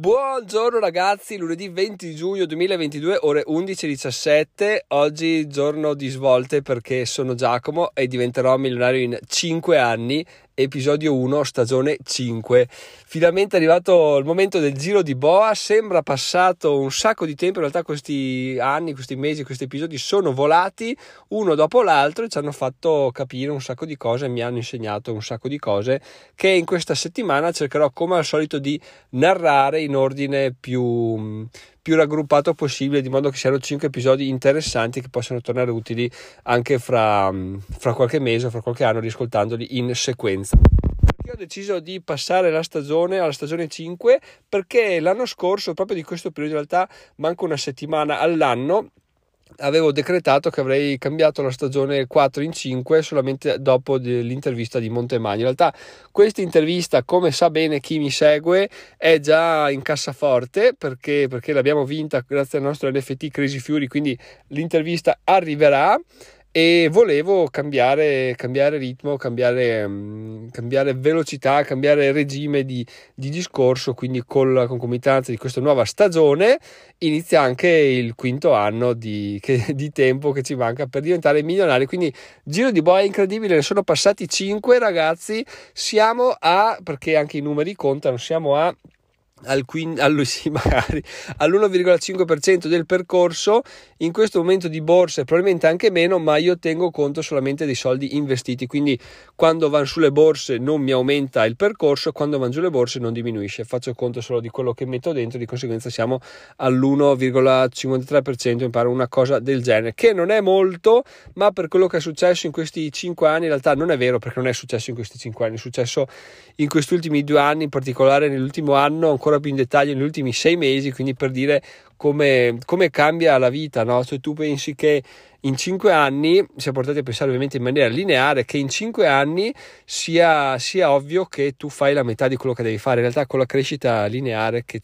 Buongiorno ragazzi, lunedì 20 giugno 2022, ore 11:17. Oggi giorno di svolte perché sono Giacomo e diventerò milionario in 5 anni. Episodio 1, stagione 5. Finalmente è arrivato il momento del giro di boa. Sembra passato un sacco di tempo, in realtà questi anni, questi mesi, questi episodi sono volati uno dopo l'altro e ci hanno fatto capire un sacco di cose, mi hanno insegnato un sacco di cose che in questa settimana cercherò come al solito di narrare in ordine più raggruppato possibile, di modo che siano 5 episodi interessanti che possano tornare utili anche fra qualche mese o fra qualche anno, riascoltandoli in sequenza. Perché ho deciso di passare la stagione alla stagione 5? Perché l'anno scorso, proprio di questo periodo, in realtà manca una settimana all'anno, avevo decretato che avrei cambiato la stagione 4 in 5 solamente dopo l'intervista di Montemagno. In realtà questa intervista, come sa bene chi mi segue, è già in cassaforte perché l'abbiamo vinta grazie al nostro NFT Crazy Fury, quindi l'intervista arriverà e volevo cambiare ritmo, cambiare velocità, cambiare regime di discorso, quindi con la concomitanza di questa nuova stagione inizia anche il quinto anno di tempo che ci manca per diventare milionari. Quindi giro di boa incredibile, ne sono passati 5 ragazzi, siamo a, perché anche i numeri contano, siamo a all'1,5% del percorso. In questo momento di borse probabilmente anche meno, ma io tengo conto solamente dei soldi investiti, quindi quando vanno sulle borse non mi aumenta il percorso, quando vanno giù le borse non diminuisce, faccio conto solo di quello che metto dentro, di conseguenza siamo all'1,53%, mi pare una cosa del genere, che non è molto, ma per quello che è successo in questi 5 anni in realtà non è vero, perché non è successo in questi 5 anni, è successo in questi ultimi 2 anni, in particolare nell'ultimo anno, ancora più in dettaglio negli ultimi 6 mesi, quindi per dire come cambia la vita, no? Cioè tu pensi che in 5 anni, se portati a pensare ovviamente in maniera lineare, che in 5 anni sia ovvio che tu fai la metà di quello che devi fare. In realtà con la crescita lineare che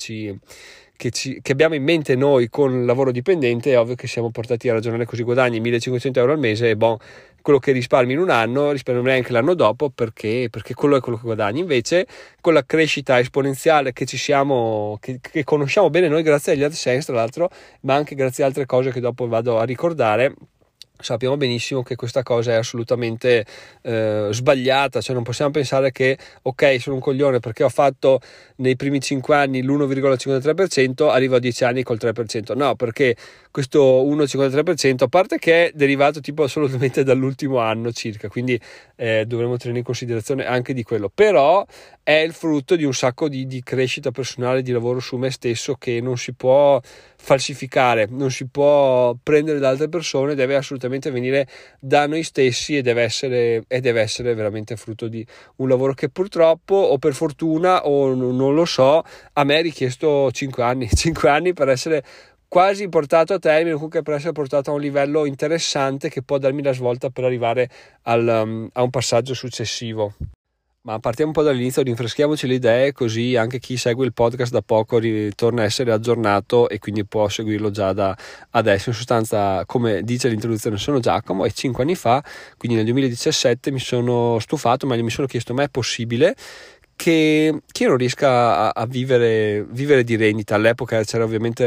abbiamo in mente noi con il lavoro dipendente, è ovvio che siamo portati a ragionare così: guadagni 1.500 euro al mese e bon, quello che risparmi in un anno risparmi neanche l'anno dopo, perché quello è quello che guadagni. Invece con la crescita esponenziale che conosciamo bene noi grazie agli AdSense tra l'altro, ma anche grazie a altre cose che dopo vado a ricordare, sappiamo benissimo che questa cosa è assolutamente sbagliata. Cioè non possiamo pensare che ok, sono un coglione perché ho fatto nei primi 5 anni l'1,53%, arrivo a 10 anni col 3%, no, perché questo 1,53% a parte che è derivato tipo assolutamente dall'ultimo anno circa, quindi dovremmo tenere in considerazione anche di quello, però è il frutto di un sacco di crescita personale, di lavoro su me stesso che non si può falsificare, non si può prendere da altre persone, deve assolutamente venire da noi stessi e deve essere veramente frutto di un lavoro che purtroppo, o per fortuna o non lo so, a me è richiesto 5 anni per essere quasi portato a termine, comunque per essere portato a un livello interessante che può darmi la svolta per arrivare a un passaggio successivo. Ma partiamo un po' dall'inizio, rinfreschiamoci le idee, così anche chi segue il podcast da poco torna a essere aggiornato e quindi può seguirlo già da adesso. In sostanza, come dice l'introduzione, sono Giacomo e 5 anni fa, quindi nel 2017, mi sono stufato, ma mi sono chiesto: ma è possibile che io non riesca a vivere di rendita? All'epoca c'era ovviamente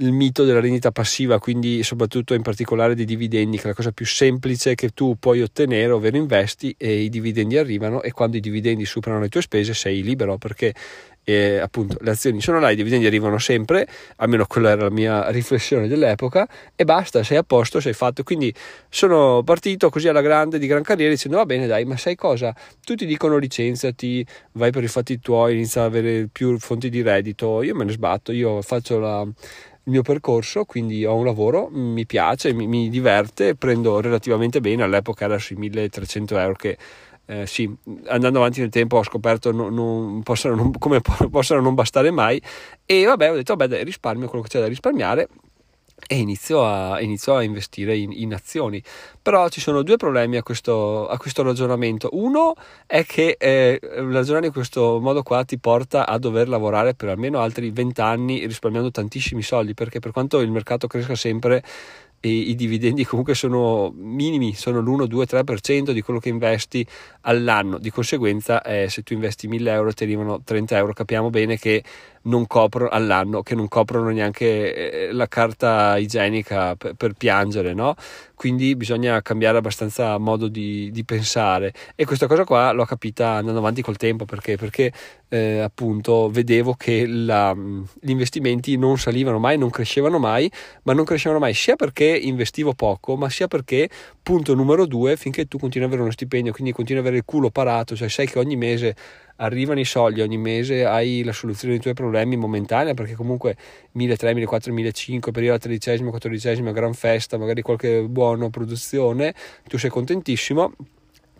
il mito della rendita passiva, quindi soprattutto in particolare dei dividendi, che è la cosa più semplice che tu puoi ottenere, ovvero investi e i dividendi arrivano, e quando i dividendi superano le tue spese sei libero, perché appunto le azioni sono là, i dividendi arrivano sempre, almeno quella era la mia riflessione dell'epoca, e basta, sei a posto, sei fatto. Quindi sono partito così alla grande, di gran carriera, dicendo: va bene dai, ma sai cosa? Tutti dicono licenziati, vai per i fatti tuoi, inizia ad avere più fonti di reddito, io me ne sbatto, io faccio il mio percorso, quindi ho un lavoro, mi piace, mi diverte, prendo relativamente bene, all'epoca era sui 1.300 euro, che sì, andando avanti nel tempo ho scoperto come possono non bastare mai, e vabbè, ho detto vabbè dai, risparmio quello che c'è da risparmiare e inizio a investire in azioni. Però ci sono 2 problemi a questo ragionamento. Uno è che ragionare in questo modo qua ti porta a dover lavorare per almeno altri 20 anni risparmiando tantissimi soldi, perché per quanto il mercato cresca sempre, e i dividendi comunque sono minimi, sono l'1, 2, 3% di quello che investi all'anno. Di conseguenza se tu investi 1000 euro ti arrivano 30 euro, capiamo bene che non coprono all'anno, che non coprono neanche la carta igienica per piangere, no? Quindi bisogna cambiare abbastanza modo di pensare, e questa cosa qua l'ho capita andando avanti col tempo, perché appunto vedevo che gli investimenti non salivano mai, non crescevano mai, sia perché investivo poco, ma sia perché, punto numero 2, finché tu continui ad avere uno stipendio, quindi continui ad avere il culo parato, cioè sai che ogni mese arrivano i soldi, ogni mese hai la soluzione dei tuoi problemi momentanea, perché comunque 1.300, 1.400, 1.500 periodo a 13esimo, 14esimo, gran festa, magari qualche buona produzione, tu sei contentissimo.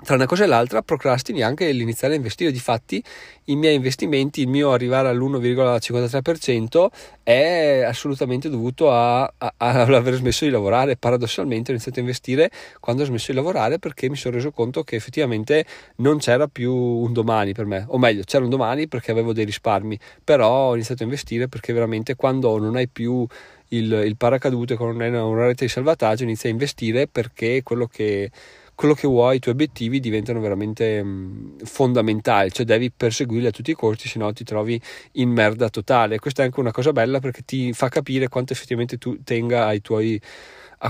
Tra una cosa e l'altra procrastini anche l'iniziare a investire. Difatti i miei investimenti, il mio arrivare all'1,53% è assolutamente dovuto all'aver smesso di lavorare. Paradossalmente ho iniziato a investire quando ho smesso di lavorare, perché mi sono reso conto che effettivamente non c'era più un domani per me, o meglio c'era un domani perché avevo dei risparmi, però ho iniziato a investire perché veramente quando non hai più il paracadute, con una rete di salvataggio, inizi a investire perché quello che vuoi, i tuoi obiettivi diventano veramente fondamentali, cioè devi perseguirli a tutti i costi, se no ti trovi in merda totale. Questa è anche una cosa bella, perché ti fa capire quanto effettivamente tu tenga a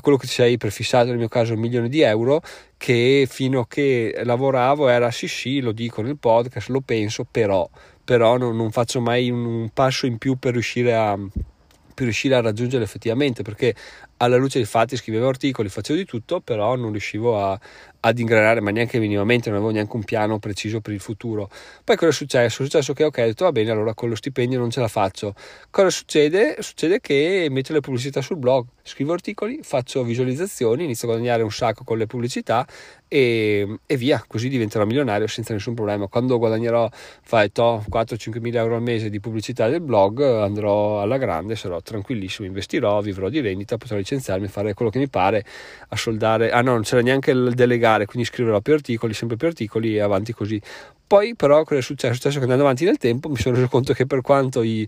quello che ti sei prefissato. Nel mio caso 1.000.000 di euro, che fino a che lavoravo era sì, lo dico nel podcast, lo penso, però non faccio mai un passo in più per riuscire a raggiungere effettivamente, perché alla luce dei fatti scrivevo articoli, facevo di tutto, però non riuscivo ad ingranare, ma neanche minimamente, non avevo neanche un piano preciso per il futuro. Poi cosa è successo? È successo che ho detto va bene, allora con lo stipendio non ce la faccio. Cosa succede? Succede che metto le pubblicità sul blog, scrivo articoli, faccio visualizzazioni, inizio a guadagnare un sacco con le pubblicità e via, così diventerò milionario senza nessun problema. Quando guadagnerò 4.000-5.000 euro al mese di pubblicità del blog, andrò alla grande, sarò tranquillissimo, investirò, vivrò di rendita, potrò licenziarmi, fare quello che mi pare, a soldare, non c'era neanche il delegare, quindi scriverò sempre più articoli e avanti così. Poi però cosa è successo? È successo che andando avanti nel tempo mi sono reso conto che per quanto i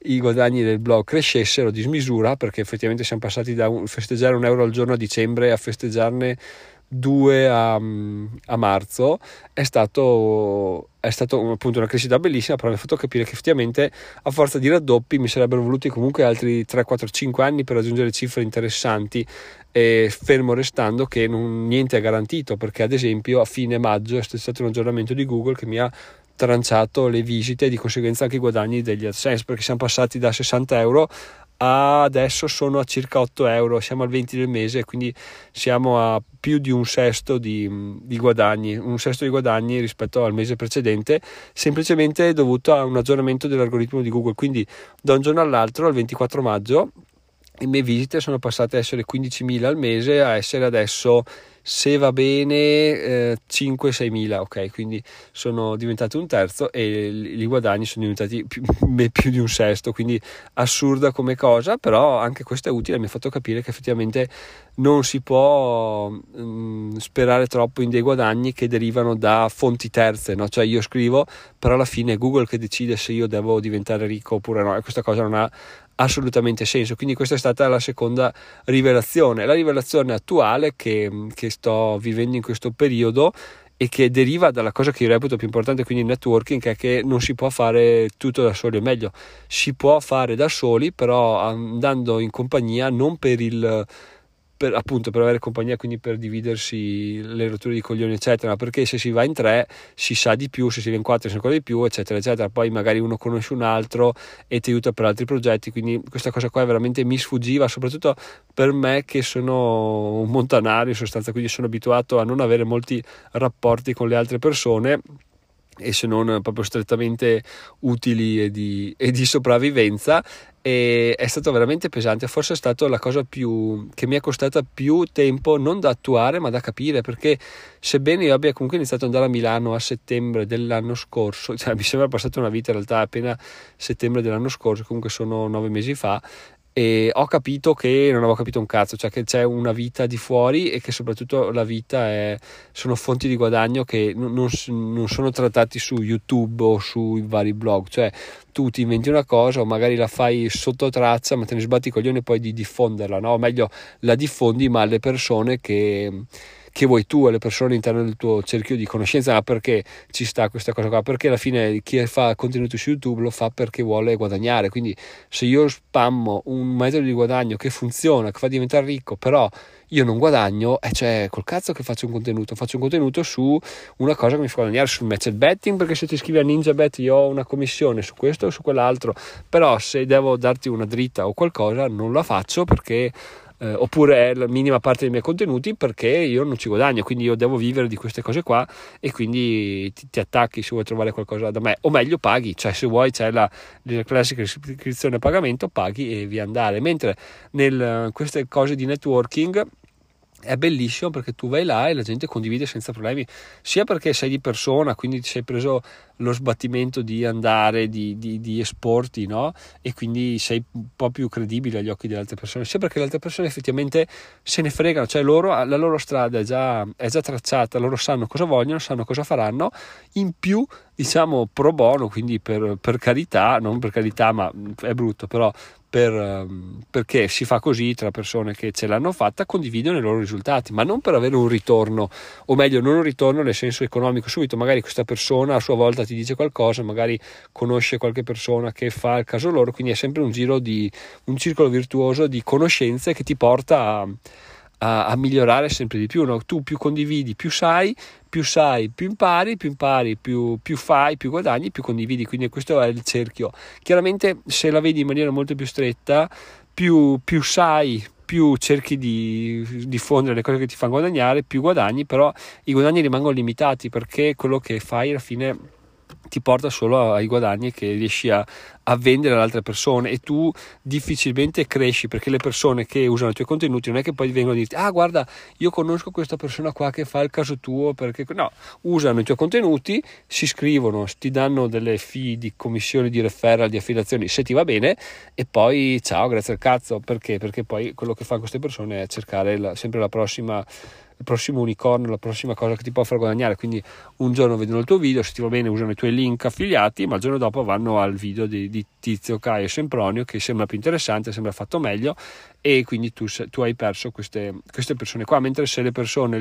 guadagni del blog crescessero di smisura, perché effettivamente siamo passati da festeggiare €1 al giorno a dicembre a festeggiarne 2 a marzo, è stato appunto una crescita bellissima, però mi ha fatto capire che effettivamente a forza di raddoppi mi sarebbero voluti comunque altri 3, 4, 5 anni per raggiungere cifre interessanti, e fermo restando che niente è garantito, perché ad esempio a fine maggio è stato un aggiornamento di Google che mi ha tranciato le visite e di conseguenza anche i guadagni degli AdSense, perché siamo passati da 60 euro adesso sono a circa 8 euro, siamo al 20 del mese, quindi siamo a più di un sesto di guadagni, rispetto al mese precedente, semplicemente dovuto a un aggiornamento dell'algoritmo di Google. Quindi da un giorno all'altro, al 24 maggio, le mie visite sono passate a essere 15.000 al mese a essere adesso, se va bene, 5-6.000, ok? Quindi sono diventati un terzo e i guadagni sono diventati più di un sesto, quindi assurda come cosa, però anche questo è utile, mi ha fatto capire che effettivamente non si può sperare troppo in dei guadagni che derivano da fonti terze, no? Cioè io scrivo, però alla fine è Google che decide se io devo diventare ricco oppure no, e questa cosa non ha assolutamente senso. Quindi questa è stata la seconda rivelazione, la rivelazione attuale che sto vivendo in questo periodo e che deriva dalla cosa che io reputo più importante, quindi il networking, è che non si può fare tutto da soli, o meglio si può fare da soli, però andando in compagnia, non per avere compagnia, quindi per dividersi le rotture di coglioni eccetera, ma perché se si va in 3 si sa di più, se si va in 4 si sa ancora di più eccetera eccetera, poi magari uno conosce un altro e ti aiuta per altri progetti. Quindi questa cosa qua veramente mi sfuggiva, soprattutto per me che sono un montanario in sostanza, quindi sono abituato a non avere molti rapporti con le altre persone, e se non proprio strettamente utili e di sopravvivenza. E è stato veramente pesante, forse è stata la cosa che mi è costata più tempo non da attuare ma da capire, perché sebbene io abbia comunque iniziato ad andare a Milano a settembre dell'anno scorso, cioè mi sembra passata una vita, in realtà appena settembre dell'anno scorso, comunque sono 9 mesi fa, e ho capito che non avevo capito un cazzo, cioè che c'è una vita di fuori e che soprattutto la vita sono fonti di guadagno che non sono trattati su YouTube o sui vari blog, cioè tu ti inventi una cosa o magari la fai sotto traccia ma te ne sbatti i coglioni poi di diffonderla, no? O meglio, la diffondi ma alle persone che vuoi tu, alle persone all'interno del tuo cerchio di conoscenza. Ma perché ci sta questa cosa qua? Perché alla fine chi fa contenuto su YouTube lo fa perché vuole guadagnare, quindi se io spammo un metodo di guadagno che funziona, che fa diventare ricco, però io non guadagno, cioè col cazzo che faccio un contenuto su una cosa che mi fa guadagnare, sul match betting, perché se ti iscrivi a NinjaBet io ho una commissione su questo o su quell'altro, però se devo darti una dritta o qualcosa non la faccio perché oppure è la minima parte dei miei contenuti, perché io non ci guadagno, quindi io devo vivere di queste cose qua. E quindi ti attacchi se vuoi trovare qualcosa da me, o meglio paghi, cioè se vuoi c'è la classica iscrizione a pagamento, paghi e via andare. Mentre queste cose di networking è bellissimo perché tu vai là e la gente condivide senza problemi, sia perché sei di persona, quindi ti sei preso lo sbattimento di andare di esporti, no? E quindi sei un po' più credibile agli occhi delle altre persone, sia perché le altre persone effettivamente se ne fregano, cioè loro, la loro strada è già tracciata, loro sanno cosa vogliono, sanno cosa faranno. In più, diciamo, pro bono, quindi per carità, non per carità, ma è brutto, però perché si fa così tra persone che ce l'hanno fatta, condividono i loro risultati, ma non per avere un ritorno, o meglio non un ritorno nel senso economico subito. Magari questa persona a sua volta ti dice qualcosa, magari conosce qualche persona che fa il caso loro, quindi è sempre un circolo virtuoso di conoscenze che ti porta a migliorare sempre di più, no? Tu più condividi, più sai, più impari, più fai, più guadagni, più condividi, quindi questo è il cerchio. Chiaramente se la vedi in maniera molto più stretta, più sai, più cerchi di diffondere le cose che ti fanno guadagnare, più guadagni, però i guadagni rimangono limitati perché quello che fai alla fine ti porta solo ai guadagni che riesci a vendere ad altre persone, e tu difficilmente cresci, perché le persone che usano i tuoi contenuti non è che poi vengono a dirti guarda, io conosco questa persona qua che fa il caso tuo, perché no, usano i tuoi contenuti, si iscrivono, ti danno delle fee di commissioni, di referral, di affiliazioni se ti va bene, e poi ciao, grazie al cazzo. Perché poi quello che fanno queste persone è cercare sempre il prossimo unicorno, la prossima cosa che ti può far guadagnare. Quindi un giorno vedono il tuo video, se ti va bene usano i tuoi link affiliati, ma il giorno dopo vanno al video di Tizio, Caio, Sempronio, che sembra più interessante, sembra fatto meglio, e quindi tu hai perso queste persone qua. Mentre se le persone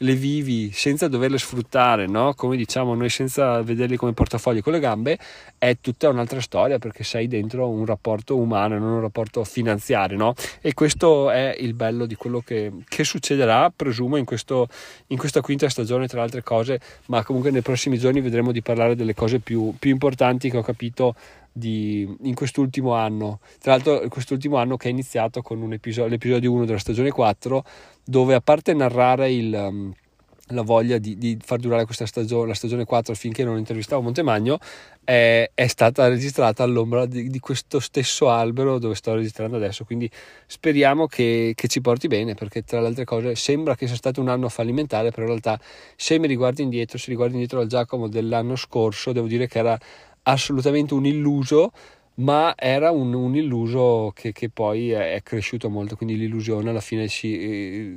le vivi senza doverle sfruttare, no? Come diciamo noi, senza vederli come portafogli con le gambe, è tutta un'altra storia, perché sei dentro un rapporto umano e non un rapporto finanziario, no? E questo è il bello di quello che succederà, presumo, in questa quinta stagione, tra altre cose, ma comunque nei prossimi giorni vedremo di parlare delle cose più importanti che ho capito in quest'ultimo anno. Tra l'altro quest'ultimo anno che è iniziato con l'episodio 1 della stagione 4, dove, a parte narrare la voglia di far durare questa stagione, la stagione 4, finché non intervistavo Montemagno, è stata registrata all'ombra di questo stesso albero dove sto registrando adesso. Quindi speriamo che ci porti bene, perché tra le altre cose sembra che sia stato un anno fallimentare, però in realtà se riguardi indietro al Giacomo dell'anno scorso, devo dire che era assolutamente un illuso, ma era un illuso che poi è cresciuto molto. Quindi l'illusione alla fine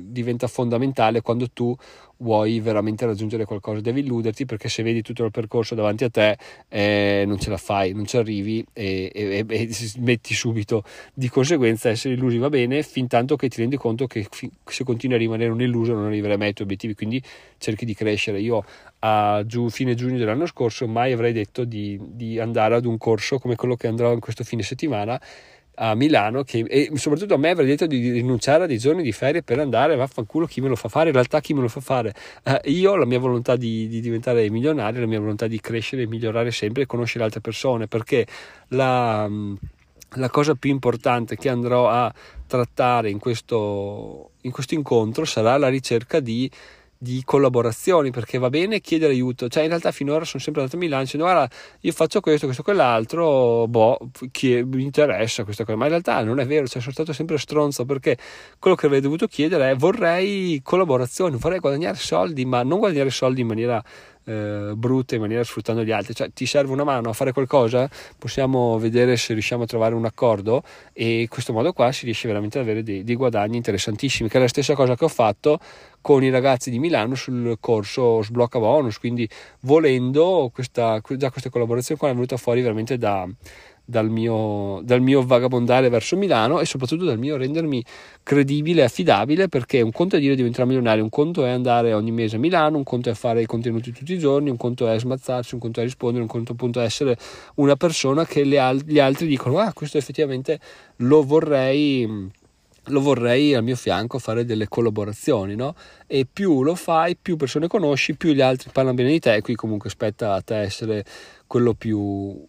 diventa fondamentale quando tu vuoi veramente raggiungere qualcosa. Devi illuderti, perché se vedi tutto il percorso davanti a te non ce la fai, non ci arrivi e smetti subito. Di conseguenza essere illusi va bene fin tanto che ti rendi conto che se continui a rimanere un illuso non arriverai mai ai tuoi obiettivi, quindi cerchi di crescere. Io fine giugno dell'anno scorso mai avrei detto di andare ad un corso come quello che andrò in questo fine settimana a Milano, e soprattutto a me avrei detto di rinunciare a dei giorni di ferie per andare, vaffanculo, chi me lo fa fare? In realtà chi me lo fa fare? Io, la mia volontà di diventare milionario, la mia volontà di crescere e migliorare sempre e conoscere altre persone, perché la cosa più importante che andrò a trattare in questo incontro sarà la ricerca di collaborazioni, perché va bene chiedere aiuto, cioè in realtà finora sono sempre andato a Milano dicendo guarda, io faccio questo, quell'altro, mi interessa questa cosa, ma in realtà non è vero, cioè sono stato sempre stronzo, perché quello che avrei dovuto chiedere è vorrei collaborazioni, vorrei guadagnare soldi, ma non guadagnare soldi in maniera brutte in maniera sfruttando gli altri. Cioè, ti serve una mano a fare qualcosa? Possiamo vedere se riusciamo a trovare un accordo, e in questo modo qua si riesce veramente ad avere dei guadagni interessantissimi, che è la stessa cosa che ho fatto con i ragazzi di Milano sul corso Sblocca Bonus. Quindi, volendo, questa collaborazione qua è venuta fuori veramente dal mio vagabondare verso Milano, e soprattutto dal mio rendermi credibile e affidabile, perché un conto è dire diventerà milionario, un conto è andare ogni mese a Milano, un conto è fare i contenuti tutti i giorni, un conto è smazzarsi, un conto è rispondere, un conto appunto è essere una persona che gli altri dicono: ah, questo effettivamente lo vorrei al mio fianco, fare delle collaborazioni, no? E più lo fai, più persone conosci, più gli altri parlano bene di te. Qui comunque spetta a te essere quello più,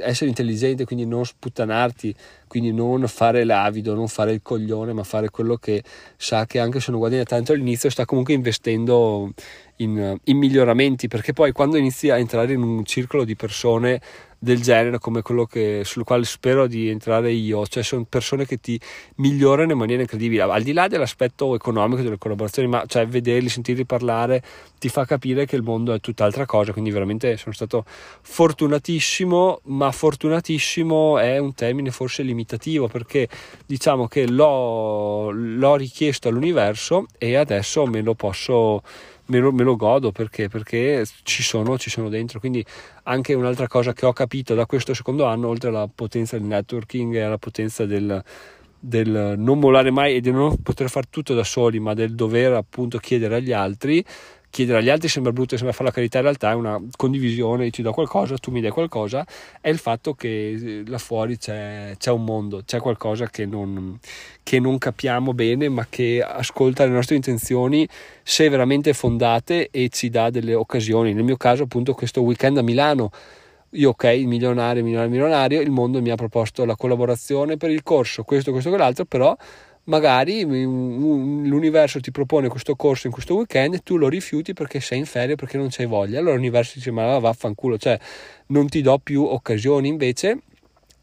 essere intelligente, quindi non sputtanarti, quindi non fare l'avido, non fare il coglione, ma fare quello che sa che, anche se non guadagna tanto all'inizio, sta comunque investendo in miglioramenti, perché poi quando inizi a entrare in un circolo di persone del genere, come quello sul quale spero di entrare io, cioè sono persone che ti migliorano in maniera incredibile, al di là dell'aspetto economico delle collaborazioni, ma cioè vederli, sentirli parlare ti fa capire che il mondo è tutt'altra cosa. Quindi veramente sono stato fortunatissimo, ma fortunatissimo è un termine forse limitativo, perché diciamo che l'ho richiesto all'universo e adesso me lo godo, perché ci sono dentro. Quindi anche un'altra cosa che ho capito da questo secondo anno, oltre alla potenza del networking e alla potenza del non mollare mai e di non poter fare tutto da soli, ma del dover appunto chiedere agli altri sembra brutto, sembra fare la carità, in realtà è una condivisione, ti do qualcosa, tu mi dai qualcosa, è il fatto che là fuori c'è un mondo, c'è qualcosa che non capiamo bene, ma che ascolta le nostre intenzioni se veramente fondate e ci dà delle occasioni. Nel mio caso appunto questo weekend a Milano, io ok, milionario, il mondo mi ha proposto la collaborazione per il corso, questo e l'altro, però magari l'universo ti propone questo corso in questo weekend e tu lo rifiuti perché sei in ferie, perché non c'hai voglia. Allora l'universo dice: ma vaffanculo, cioè non ti do più occasioni. Invece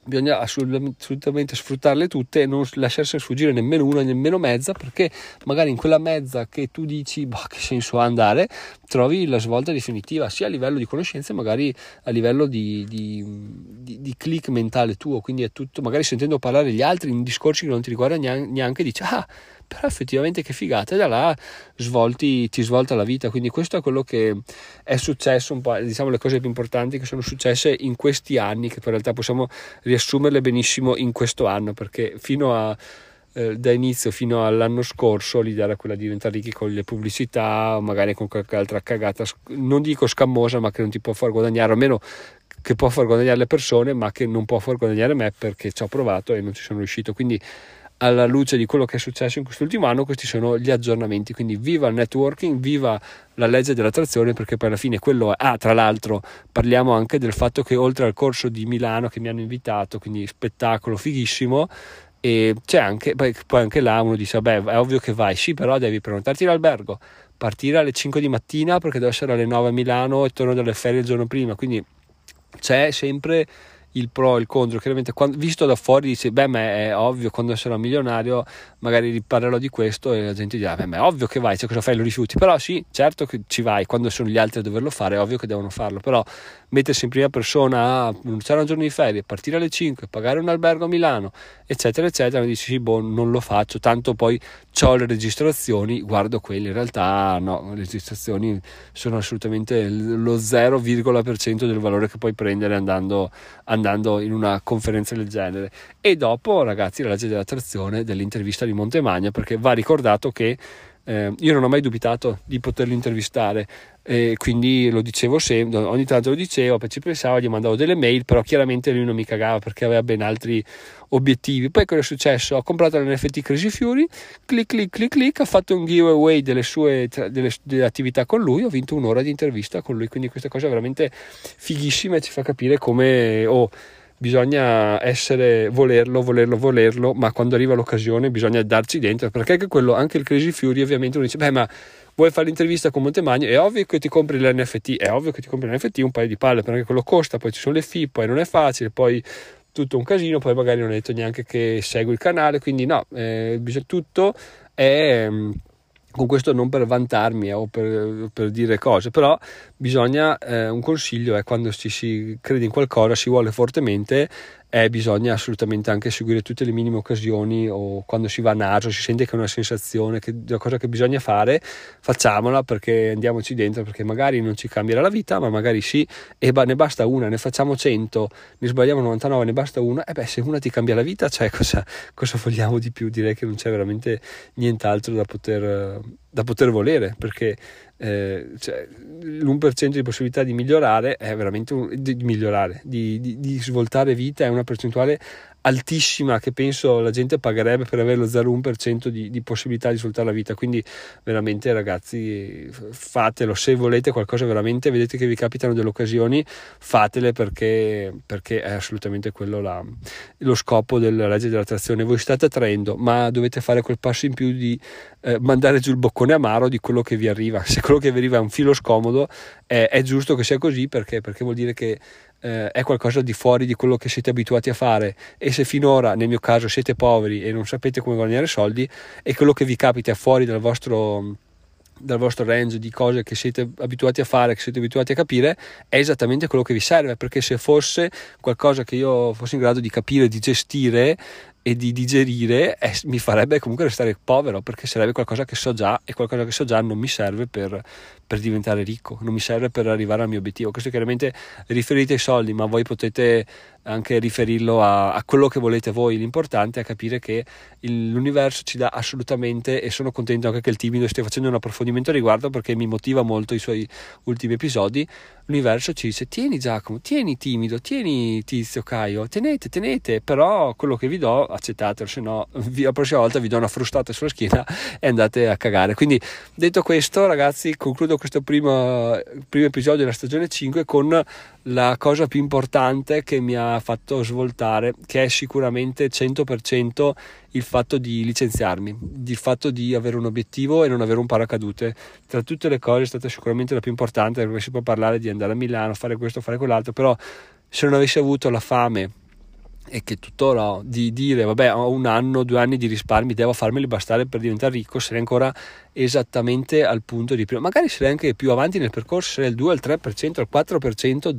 bisogna assolutamente sfruttarle tutte e non lasciarsi sfuggire nemmeno una, nemmeno mezza, perché magari in quella mezza che tu dici boh, che senso ha andare, trovi la svolta definitiva, sia a livello di conoscenze, magari a livello di click mentale tuo. Quindi è tutto, magari sentendo parlare gli altri in discorsi che non ti riguardano neanche, dici: ah, però effettivamente che figata, e da là ti svolta la vita. Quindi questo è quello che è successo un po', diciamo le cose più importanti che sono successe in questi anni, che in realtà possiamo riassumerle benissimo in questo anno, perché da inizio fino all'anno scorso l'idea era quella di diventare ricchi con le pubblicità, magari con qualche altra cagata, non dico scammosa, ma che non ti può far guadagnare, o almeno che può far guadagnare le persone, ma che non può far guadagnare me, perché ci ho provato e non ci sono riuscito. Quindi alla luce di quello che è successo in quest'ultimo anno, questi sono gli aggiornamenti. Quindi viva il networking, viva la legge dell'attrazione, perché poi alla fine quello è. Ah, tra l'altro parliamo anche del fatto che oltre al corso di Milano che mi hanno invitato, quindi spettacolo fighissimo, e c'è anche poi anche là uno dice: beh, è ovvio che vai, sì, però devi prenotarti l'albergo, partire alle 5 di mattina perché devo essere alle 9 a Milano e torno dalle ferie il giorno prima. Quindi c'è sempre il pro e il contro. Chiaramente quando, visto da fuori, dice: beh, ma è ovvio, quando sarò milionario magari parlerò di questo e la gente dirà: beh, ma è ovvio che vai, cioè cosa fai, lo rifiuti? Però sì, certo che ci vai, quando sono gli altri a doverlo fare è ovvio che devono farlo, però mettersi in prima persona a non c'era un giorno di ferie, partire alle 5, pagare un albergo a Milano, eccetera eccetera, mi dici: sì, boh, non lo faccio, tanto poi c'ho le registrazioni, guardo quelle. In realtà no, le registrazioni sono assolutamente lo 0,1% del valore che puoi prendere andando in una conferenza del genere. E dopo, ragazzi, la legge dell'attrazione dell'intervista di Montemagno, perché va ricordato che io non ho mai dubitato di poterlo intervistare, quindi lo dicevo sempre, ogni tanto lo dicevo, ci pensavo, gli mandavo delle mail, però chiaramente lui non mi cagava perché aveva ben altri obiettivi. Poi cosa è successo? Ho comprato l'NFT Crazy Fury, clic, ho fatto un giveaway delle attività con lui, ho vinto un'ora di intervista con lui. Quindi questa cosa è veramente fighissima e ci fa capire come bisogna essere, volerlo, ma quando arriva l'occasione bisogna darci dentro, perché anche il Crazy Fury ovviamente uno dice: beh, ma vuoi fare l'intervista con Montemagno, è ovvio che ti compri l'NFT, un paio di palle, perché quello costa, poi ci sono le fee, poi non è facile, poi tutto un casino, poi magari non hai detto neanche che segui il canale. Quindi no, tutto è, con questo non per vantarmi o per dire cose, però bisogna un consiglio è quando si crede in qualcosa, si vuole fortemente, bisogna assolutamente anche seguire tutte le minime occasioni, o quando si va a naso, si sente che è una sensazione, che è una cosa che bisogna fare, facciamola, perché andiamoci dentro, perché magari non ci cambierà la vita, ma magari sì, e ne basta una, ne facciamo 100, ne sbagliamo 99, ne basta una, se una ti cambia la vita, cioè cosa vogliamo di più? Direi che non c'è veramente nient'altro da poter volere, perché cioè, l'1% di possibilità di migliorare è veramente di svoltare vita è una percentuale altissima, che penso la gente pagherebbe per avere lo 0,1% di possibilità di svoltare la vita. Quindi veramente, ragazzi, fatelo. Se volete qualcosa veramente, vedete che vi capitano delle occasioni, fatele, perché è assolutamente quello lo scopo della legge dell'attrazione. Voi state attraendo, ma dovete fare quel passo in più di mandare giù il boccone amaro di quello che vi arriva. Se quello che vi arriva è un filo scomodo, è giusto che sia così, perché vuol dire che è qualcosa di fuori di quello che siete abituati a fare, e se finora, nel mio caso, siete poveri e non sapete come guadagnare soldi, e quello che vi capita è fuori dal vostro range di cose che siete abituati a fare, che siete abituati a capire, è esattamente quello che vi serve, perché se fosse qualcosa che io fossi in grado di capire, di gestire e di digerire, mi farebbe comunque restare povero, perché sarebbe qualcosa che so già, e qualcosa che so già non mi serve per diventare ricco, non mi serve per arrivare al mio obiettivo. Questo chiaramente riferite ai soldi, ma voi potete anche riferirlo a quello che volete voi. L'importante è capire che l'universo ci dà assolutamente, e sono contento anche che il timido stia facendo un approfondimento a riguardo, perché mi motiva molto i suoi ultimi episodi. L'universo ci dice: tieni Giacomo, tieni timido, tieni Tizio Caio, tenete, però quello che vi do accettatelo, se no la prossima volta vi do una frustata sulla schiena e andate a cagare. Quindi, detto questo, ragazzi, concludo questo primo episodio della stagione 5 con la cosa più importante che mi ha fatto svoltare, che è sicuramente 100% il fatto di licenziarmi, il fatto di avere un obiettivo e non avere un paracadute. Tra tutte le cose è stata sicuramente la più importante, perché si può parlare di andare a Milano, fare questo, fare quell'altro, però se non avessi avuto la fame, e che tuttora di dire vabbè, ho 1 anno, 2 anni di risparmi, devo farmeli bastare per diventare ricco, sarei ancora esattamente al punto di prima, magari sarei anche più avanti nel percorso, sarei al 2, al 3%, al 4%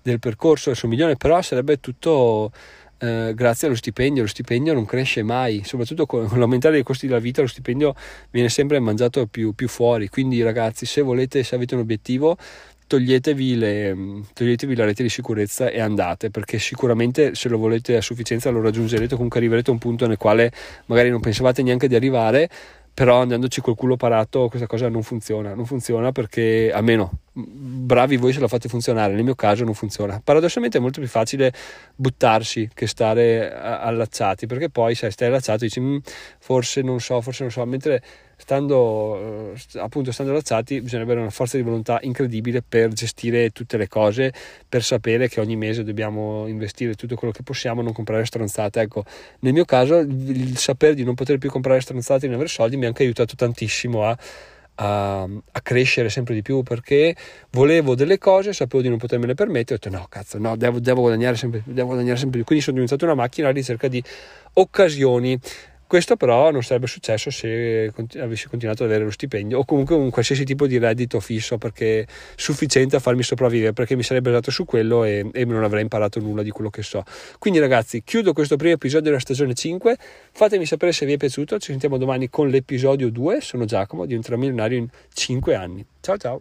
del percorso del suo milione, però sarebbe tutto grazie allo stipendio. Lo stipendio non cresce mai, soprattutto con l'aumentare dei costi della vita, lo stipendio viene sempre mangiato più fuori. Quindi, ragazzi, se avete un obiettivo, toglietevi la rete di sicurezza e andate, perché sicuramente se lo volete a sufficienza lo raggiungerete, comunque arriverete a un punto nel quale magari non pensavate neanche di arrivare, però andandoci col culo parato questa cosa non funziona, perché almeno bravi voi se la fate funzionare, nel mio caso non funziona. Paradossalmente è molto più facile buttarsi che stare allacciati, perché poi se stai allacciato dici forse non so, mentre stando allacciati bisogna avere una forza di volontà incredibile per gestire tutte le cose, per sapere che ogni mese dobbiamo investire tutto quello che possiamo, non comprare stronzate. Ecco, nel mio caso il sapere di non poter più comprare stronzate e non avere soldi mi ha anche aiutato tantissimo a crescere sempre di più, perché volevo delle cose, sapevo di non potermele permettere, ho detto devo guadagnare sempre più, quindi sono diventato una macchina alla ricerca di occasioni. Questo però non sarebbe successo se avessi continuato ad avere lo stipendio, o comunque un qualsiasi tipo di reddito fisso, perché sufficiente a farmi sopravvivere, perché mi sarei basato su quello e non avrei imparato nulla di quello che so. Quindi, ragazzi, chiudo questo primo episodio della stagione 5, fatemi sapere se vi è piaciuto, ci sentiamo domani con l'episodio 2, sono Giacomo, diventerò milionario in 5 anni. Ciao ciao!